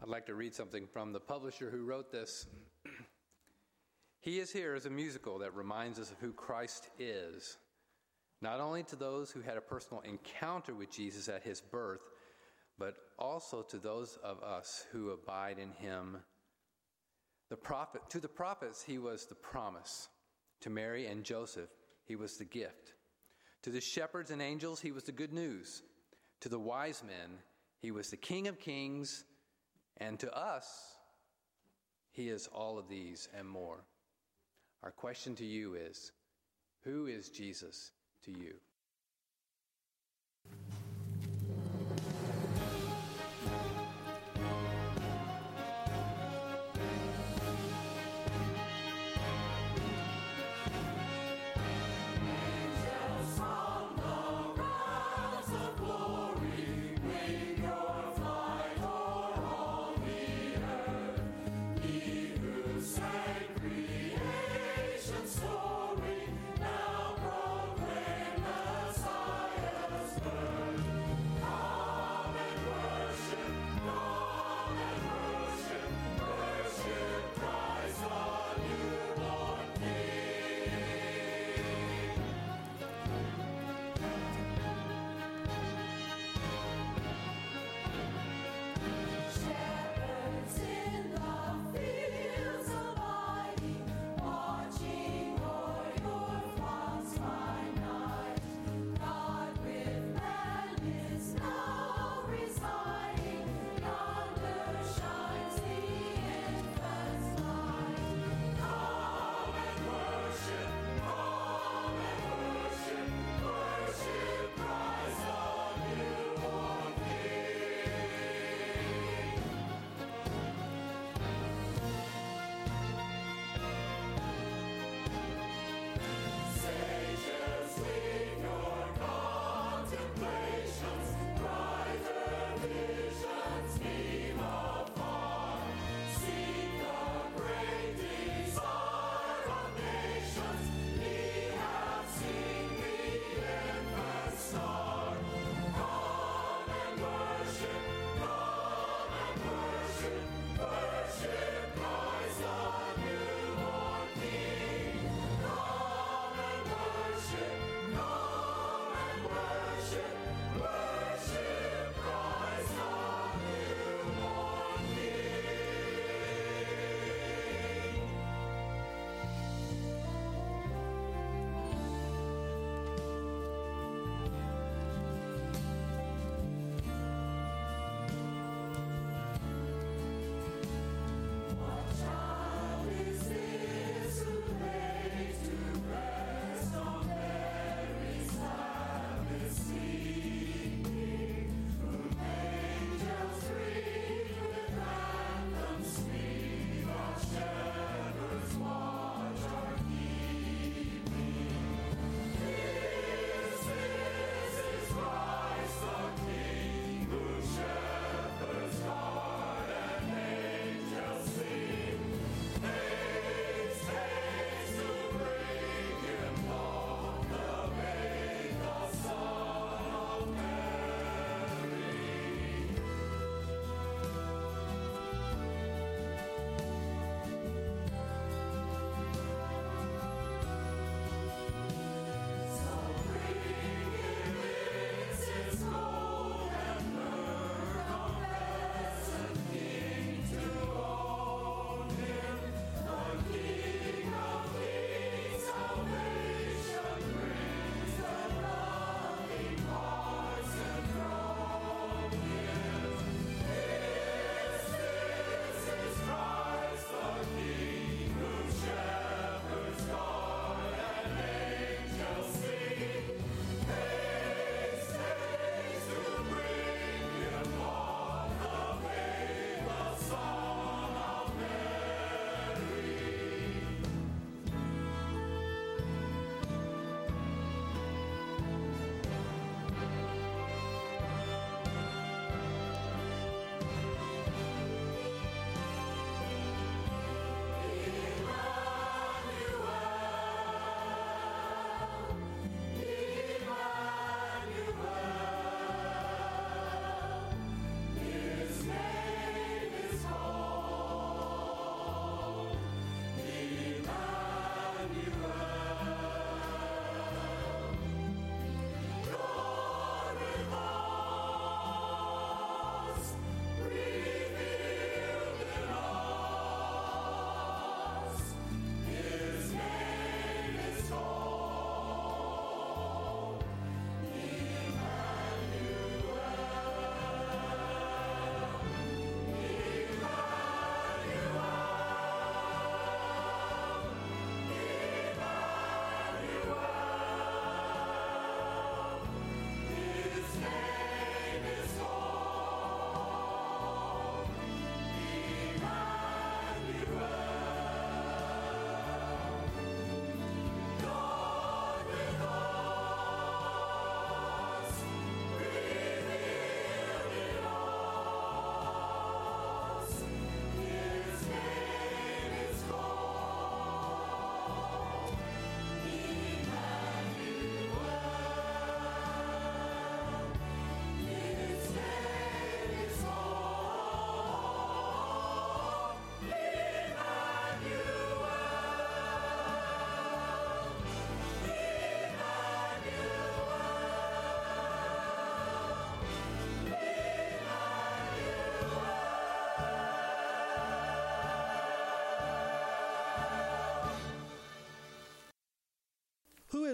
I'd like to read something from the publisher who wrote this. He Is Here is a musical that reminds us of who Christ is, not only to those who had a personal encounter with Jesus at his birth, but also to those of us who abide in him. To the prophets, he was the promise. To Mary and Joseph, he was the gift. To the shepherds and angels, he was the good news. To the wise men, he was the King of Kings. And to us, he is all of these and more. Our question to you is, who is Jesus to you? Creation story now proclaim.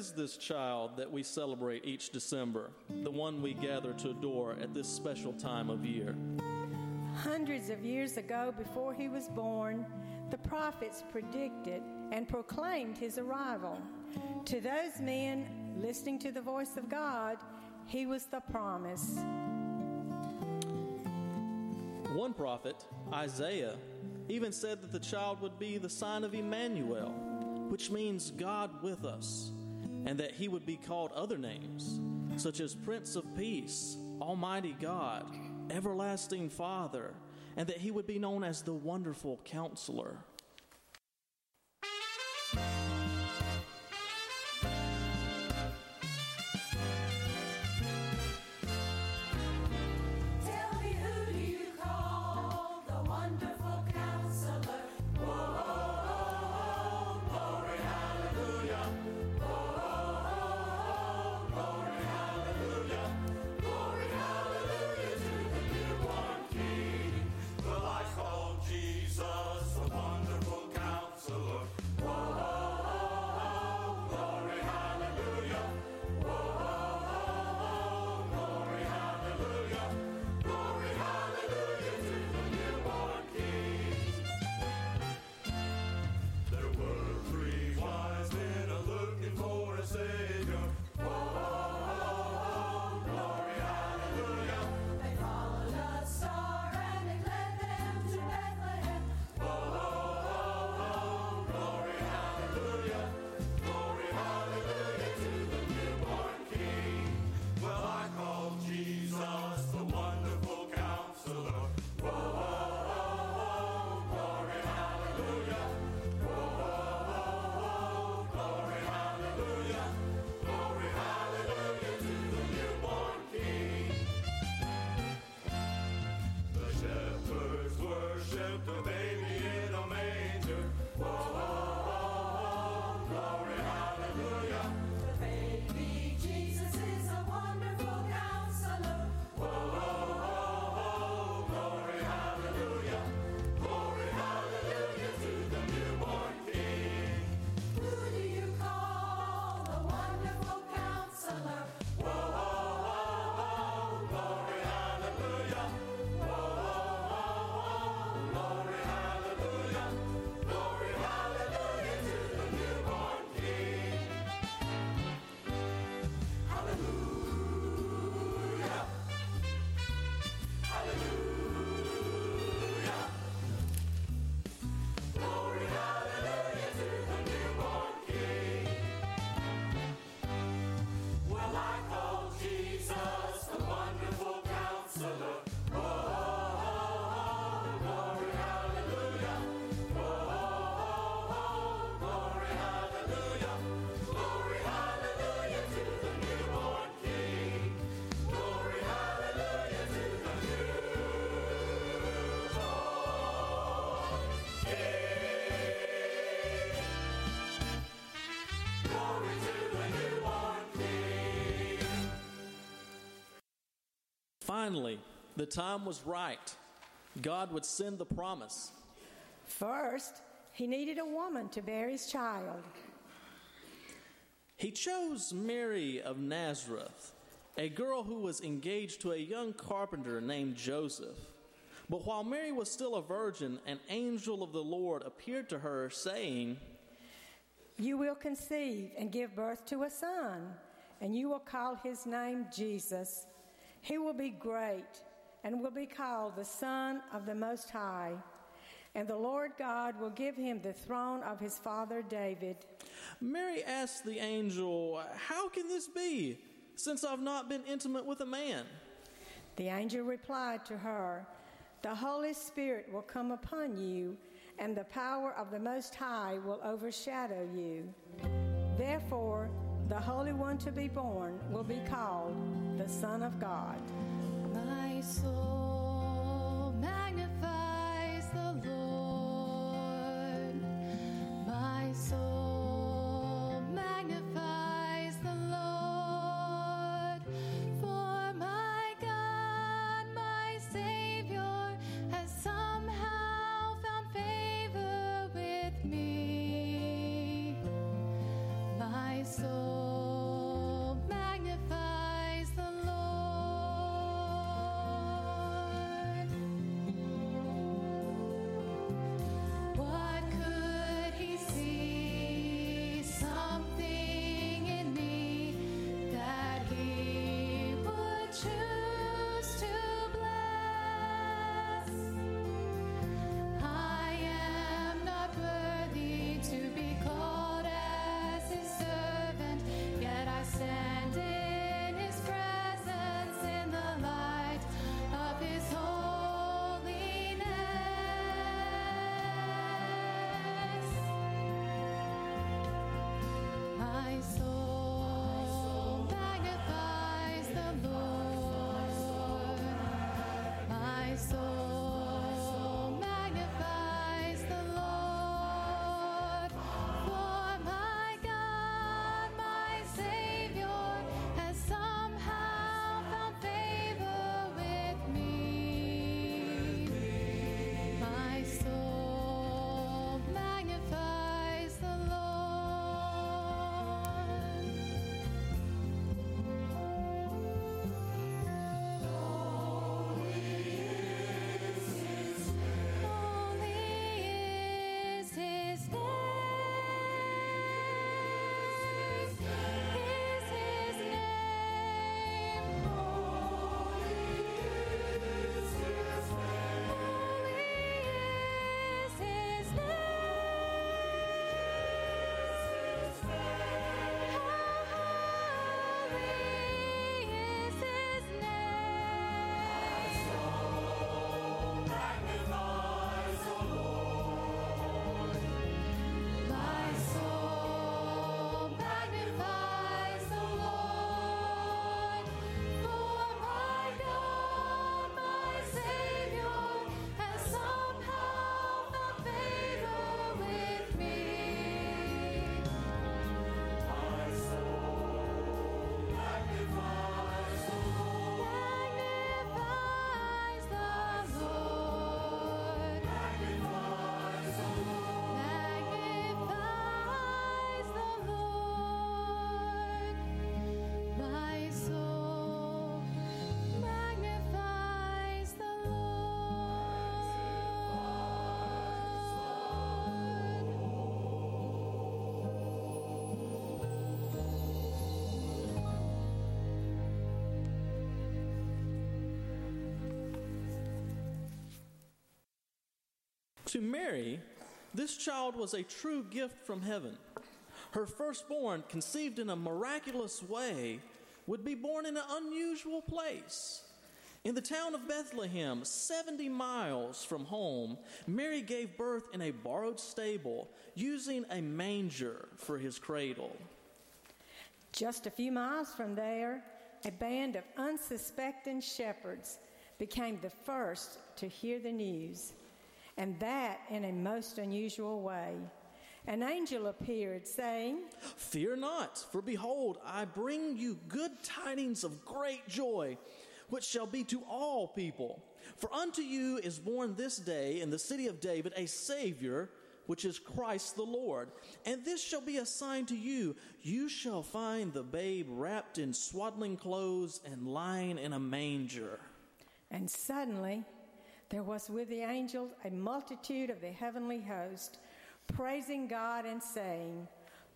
is this child that we celebrate each December, the one we gather to adore at this special time of year? Hundreds of years ago, before he was born, the prophets predicted and proclaimed his arrival. To those men listening to the voice of God, he was the promise. One prophet, Isaiah, even said that the child would be the sign of Emmanuel, which means God with us, and that he would be called other names, such as Prince of Peace, Almighty God, Everlasting Father, and that he would be known as the Wonderful Counselor. Finally, the time was right. God would send the promise. First, he needed a woman to bear his child. He chose Mary of Nazareth, a girl who was engaged to a young carpenter named Joseph. But while Mary was still a virgin, an angel of the Lord appeared to her, saying, "You will conceive and give birth to a son, and you will call his name Jesus. He will be great and will be called the Son of the Most High, and the Lord God will give him the throne of his father David." Mary asked the angel, "How can this be, since I've not been intimate with a man?" The angel replied to her, "The Holy Spirit will come upon you, and the power of the Most High will overshadow you. Therefore, the Holy One to be born will be called the Son of God." My soul magnifies the Lord. My soul magnifies the Lord. For my God, my Savior, has somehow found favor with me. My soul To Mary, this child was a true gift from heaven. Her firstborn, conceived in a miraculous way, would be born in an unusual place. In the town of Bethlehem, 70 miles from home, Mary gave birth in a borrowed stable, using a manger for his cradle. Just a few miles from there, a band of unsuspecting shepherds became the first to hear the news, and that in a most unusual way. An angel appeared, saying, "Fear not, for behold, I bring you good tidings of great joy, which shall be to all people. For unto you is born this day in the city of David a Savior, which is Christ the Lord. And this shall be a sign to you. You shall find the babe wrapped in swaddling clothes and lying in a manger." And suddenly there was with the angels a multitude of the heavenly host, praising God and saying,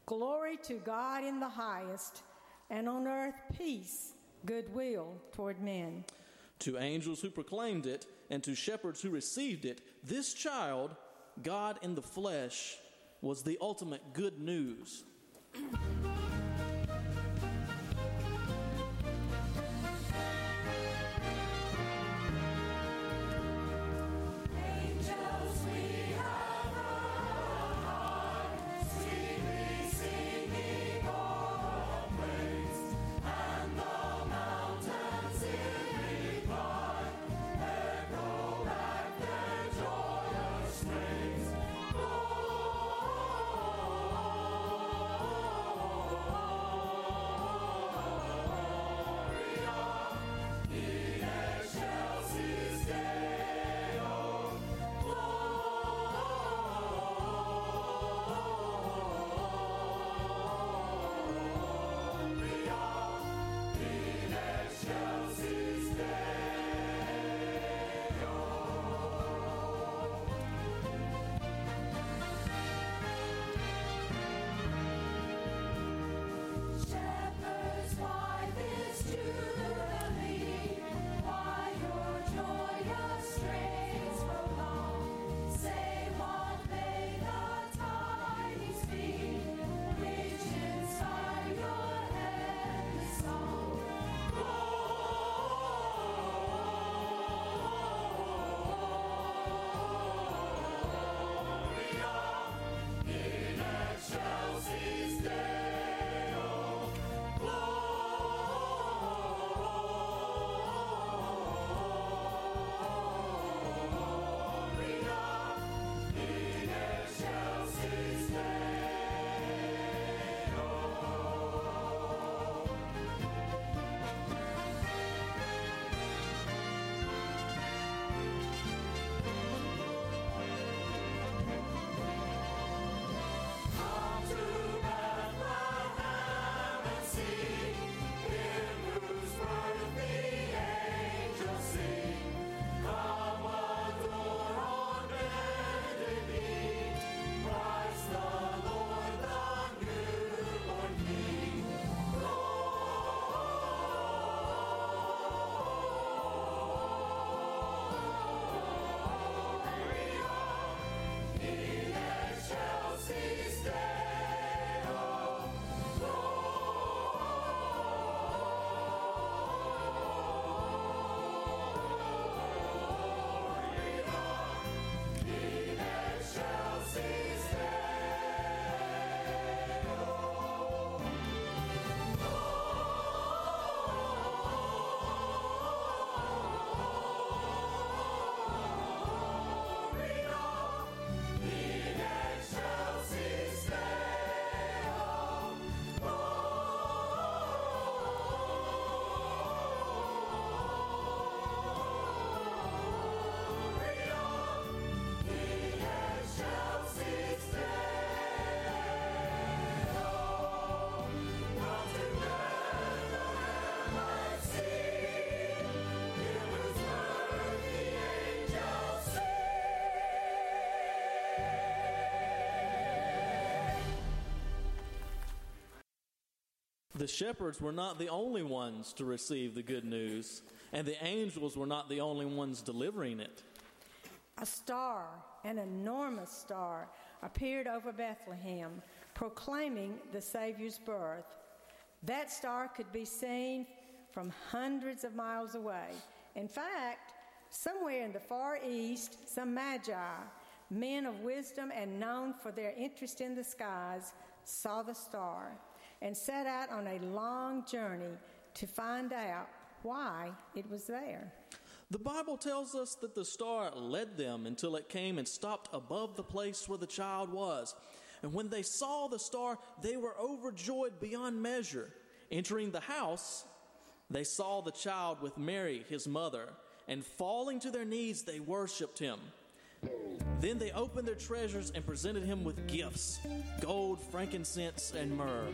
"Glory to God in the highest, and on earth peace, goodwill toward men." To angels who proclaimed it, and to shepherds who received it, this child, God in the flesh, was the ultimate good news. The shepherds were not the only ones to receive the good news, and the angels were not the only ones delivering it. A star, an enormous star, appeared over Bethlehem, proclaiming the Savior's birth. That star could be seen from hundreds of miles away. In fact, somewhere in the Far East, some magi, men of wisdom and known for their interest in the skies, saw the star and set out on a long journey to find out why it was there. The Bible tells us that the star led them until it came and stopped above the place where the child was. And when they saw the star, they were overjoyed beyond measure. Entering the house, they saw the child with Mary, his mother, and falling to their knees, they worshipped him. Then they opened their treasures and presented him with gifts, gold, frankincense, and myrrh.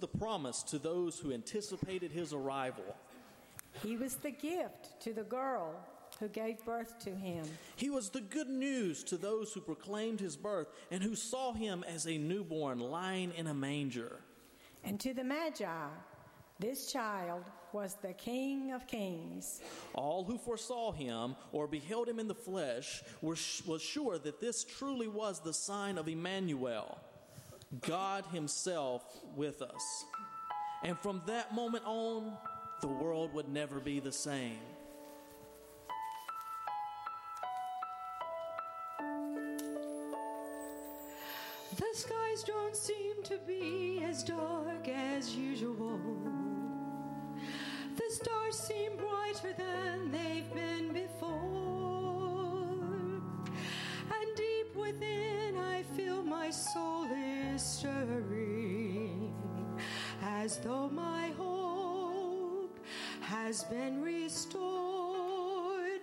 The promise to those who anticipated his arrival. He was the gift to the girl who gave birth to him. He was the good news to those who proclaimed his birth and who saw him as a newborn lying in a manger. And to the Magi, this child was the King of Kings. All who foresaw him or beheld him in the flesh was sure that this truly was the sign of Emmanuel, God himself with us. And from that moment on, the world would never be the same. The skies don't seem to be as dark as usual. The stars seem brighter than they've been before. And deep within I feel my soul stirring, as though my hope has been restored.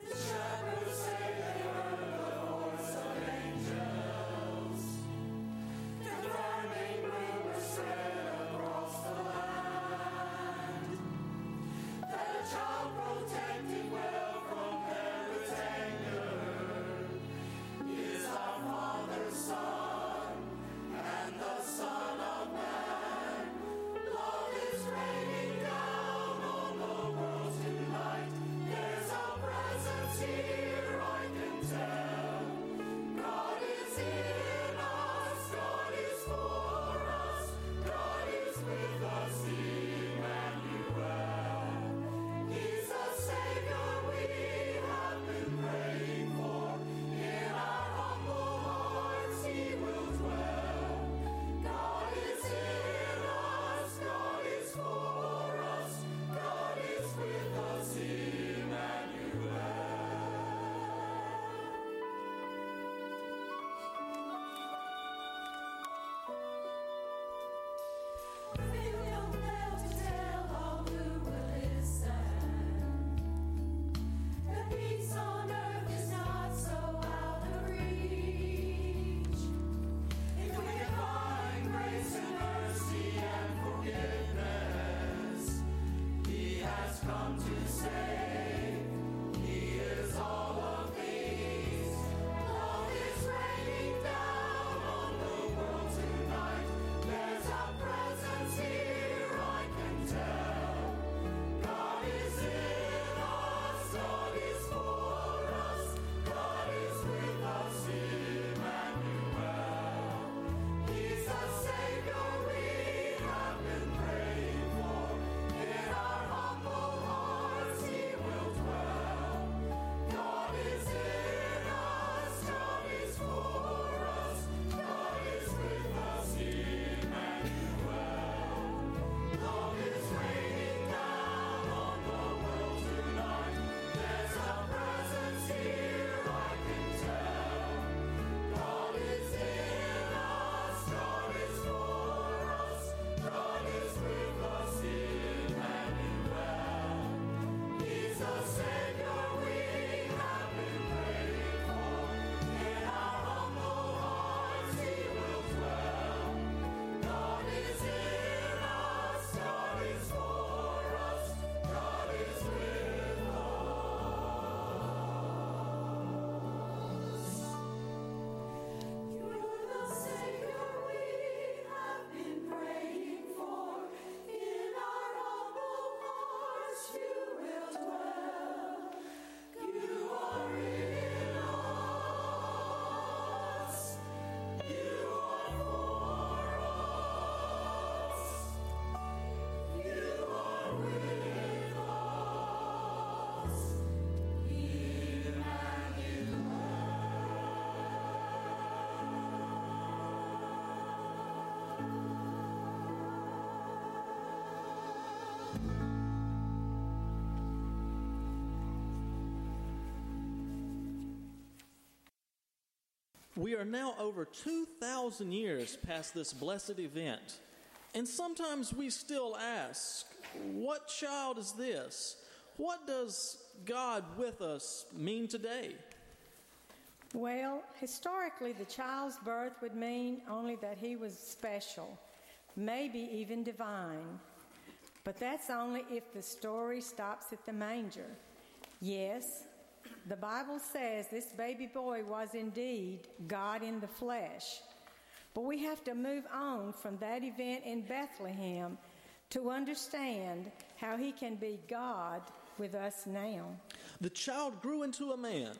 The shepherds say they heard the voice of angels We are now over 2,000 years past this blessed event, and sometimes we still ask, what child is this? What does God with us mean today? Well, historically, the child's birth would mean only that he was special, maybe even divine. But that's only if the story stops at the manger. Yes, the Bible says this baby boy was indeed God in the flesh. But we have to move on from that event in Bethlehem to understand how he can be God with us now. The child grew into a man,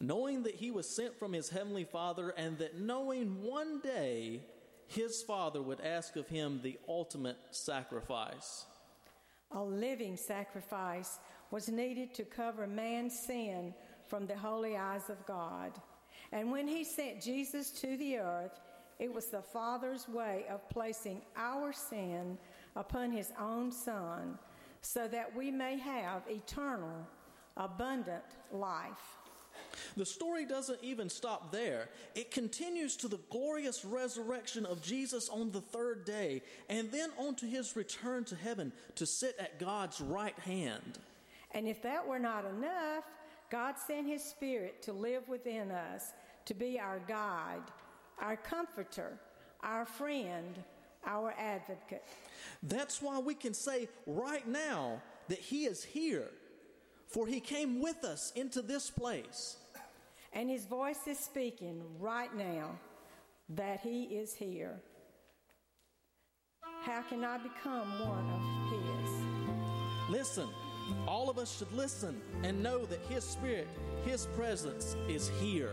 knowing that he was sent from his heavenly Father, and that knowing one day his Father would ask of him the ultimate sacrifice. A living sacrifice was needed to cover man's sin from the holy eyes of God. And when he sent Jesus to the earth, it was the Father's way of placing our sin upon his own Son, so that we may have eternal, abundant life. The story doesn't even stop there. It continues to the glorious resurrection of Jesus on the third day, and then on to his return to heaven to sit at God's right hand. And if that were not enough, God sent his Spirit to live within us, to be our guide, our comforter, our friend, our advocate. That's why we can say right now that he is here, for he came with us into this place. And his voice is speaking right now that he is here. How can I become one of his? Listen, all of us should listen and know that his Spirit, his presence is here.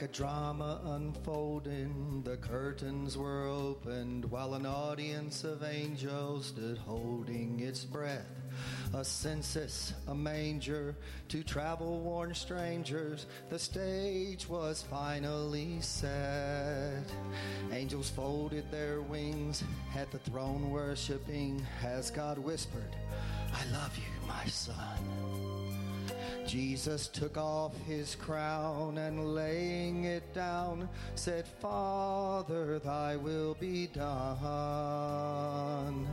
like a drama unfolding, the curtains were opened while an audience of angels stood holding its breath. A census, a manger, two travel-worn strangers, the stage was finally set. Angels folded their wings at the throne worshiping as God whispered, "I love you, my son." Jesus took off his crown and laying it down, said, "Father, thy will be done."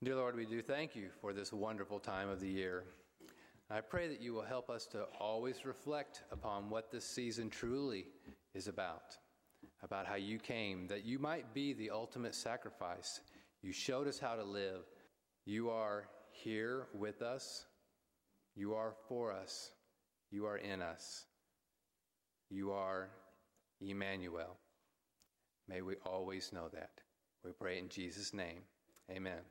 Dear Lord, we do thank you for this wonderful time of the year. I pray that you will help us to always reflect upon what this season truly is about how you came, that you might be the ultimate sacrifice. You showed us how to live. You are here with us. You are for us. You are in us. You are Emmanuel. May we always know that. We pray in Jesus' name. Amen.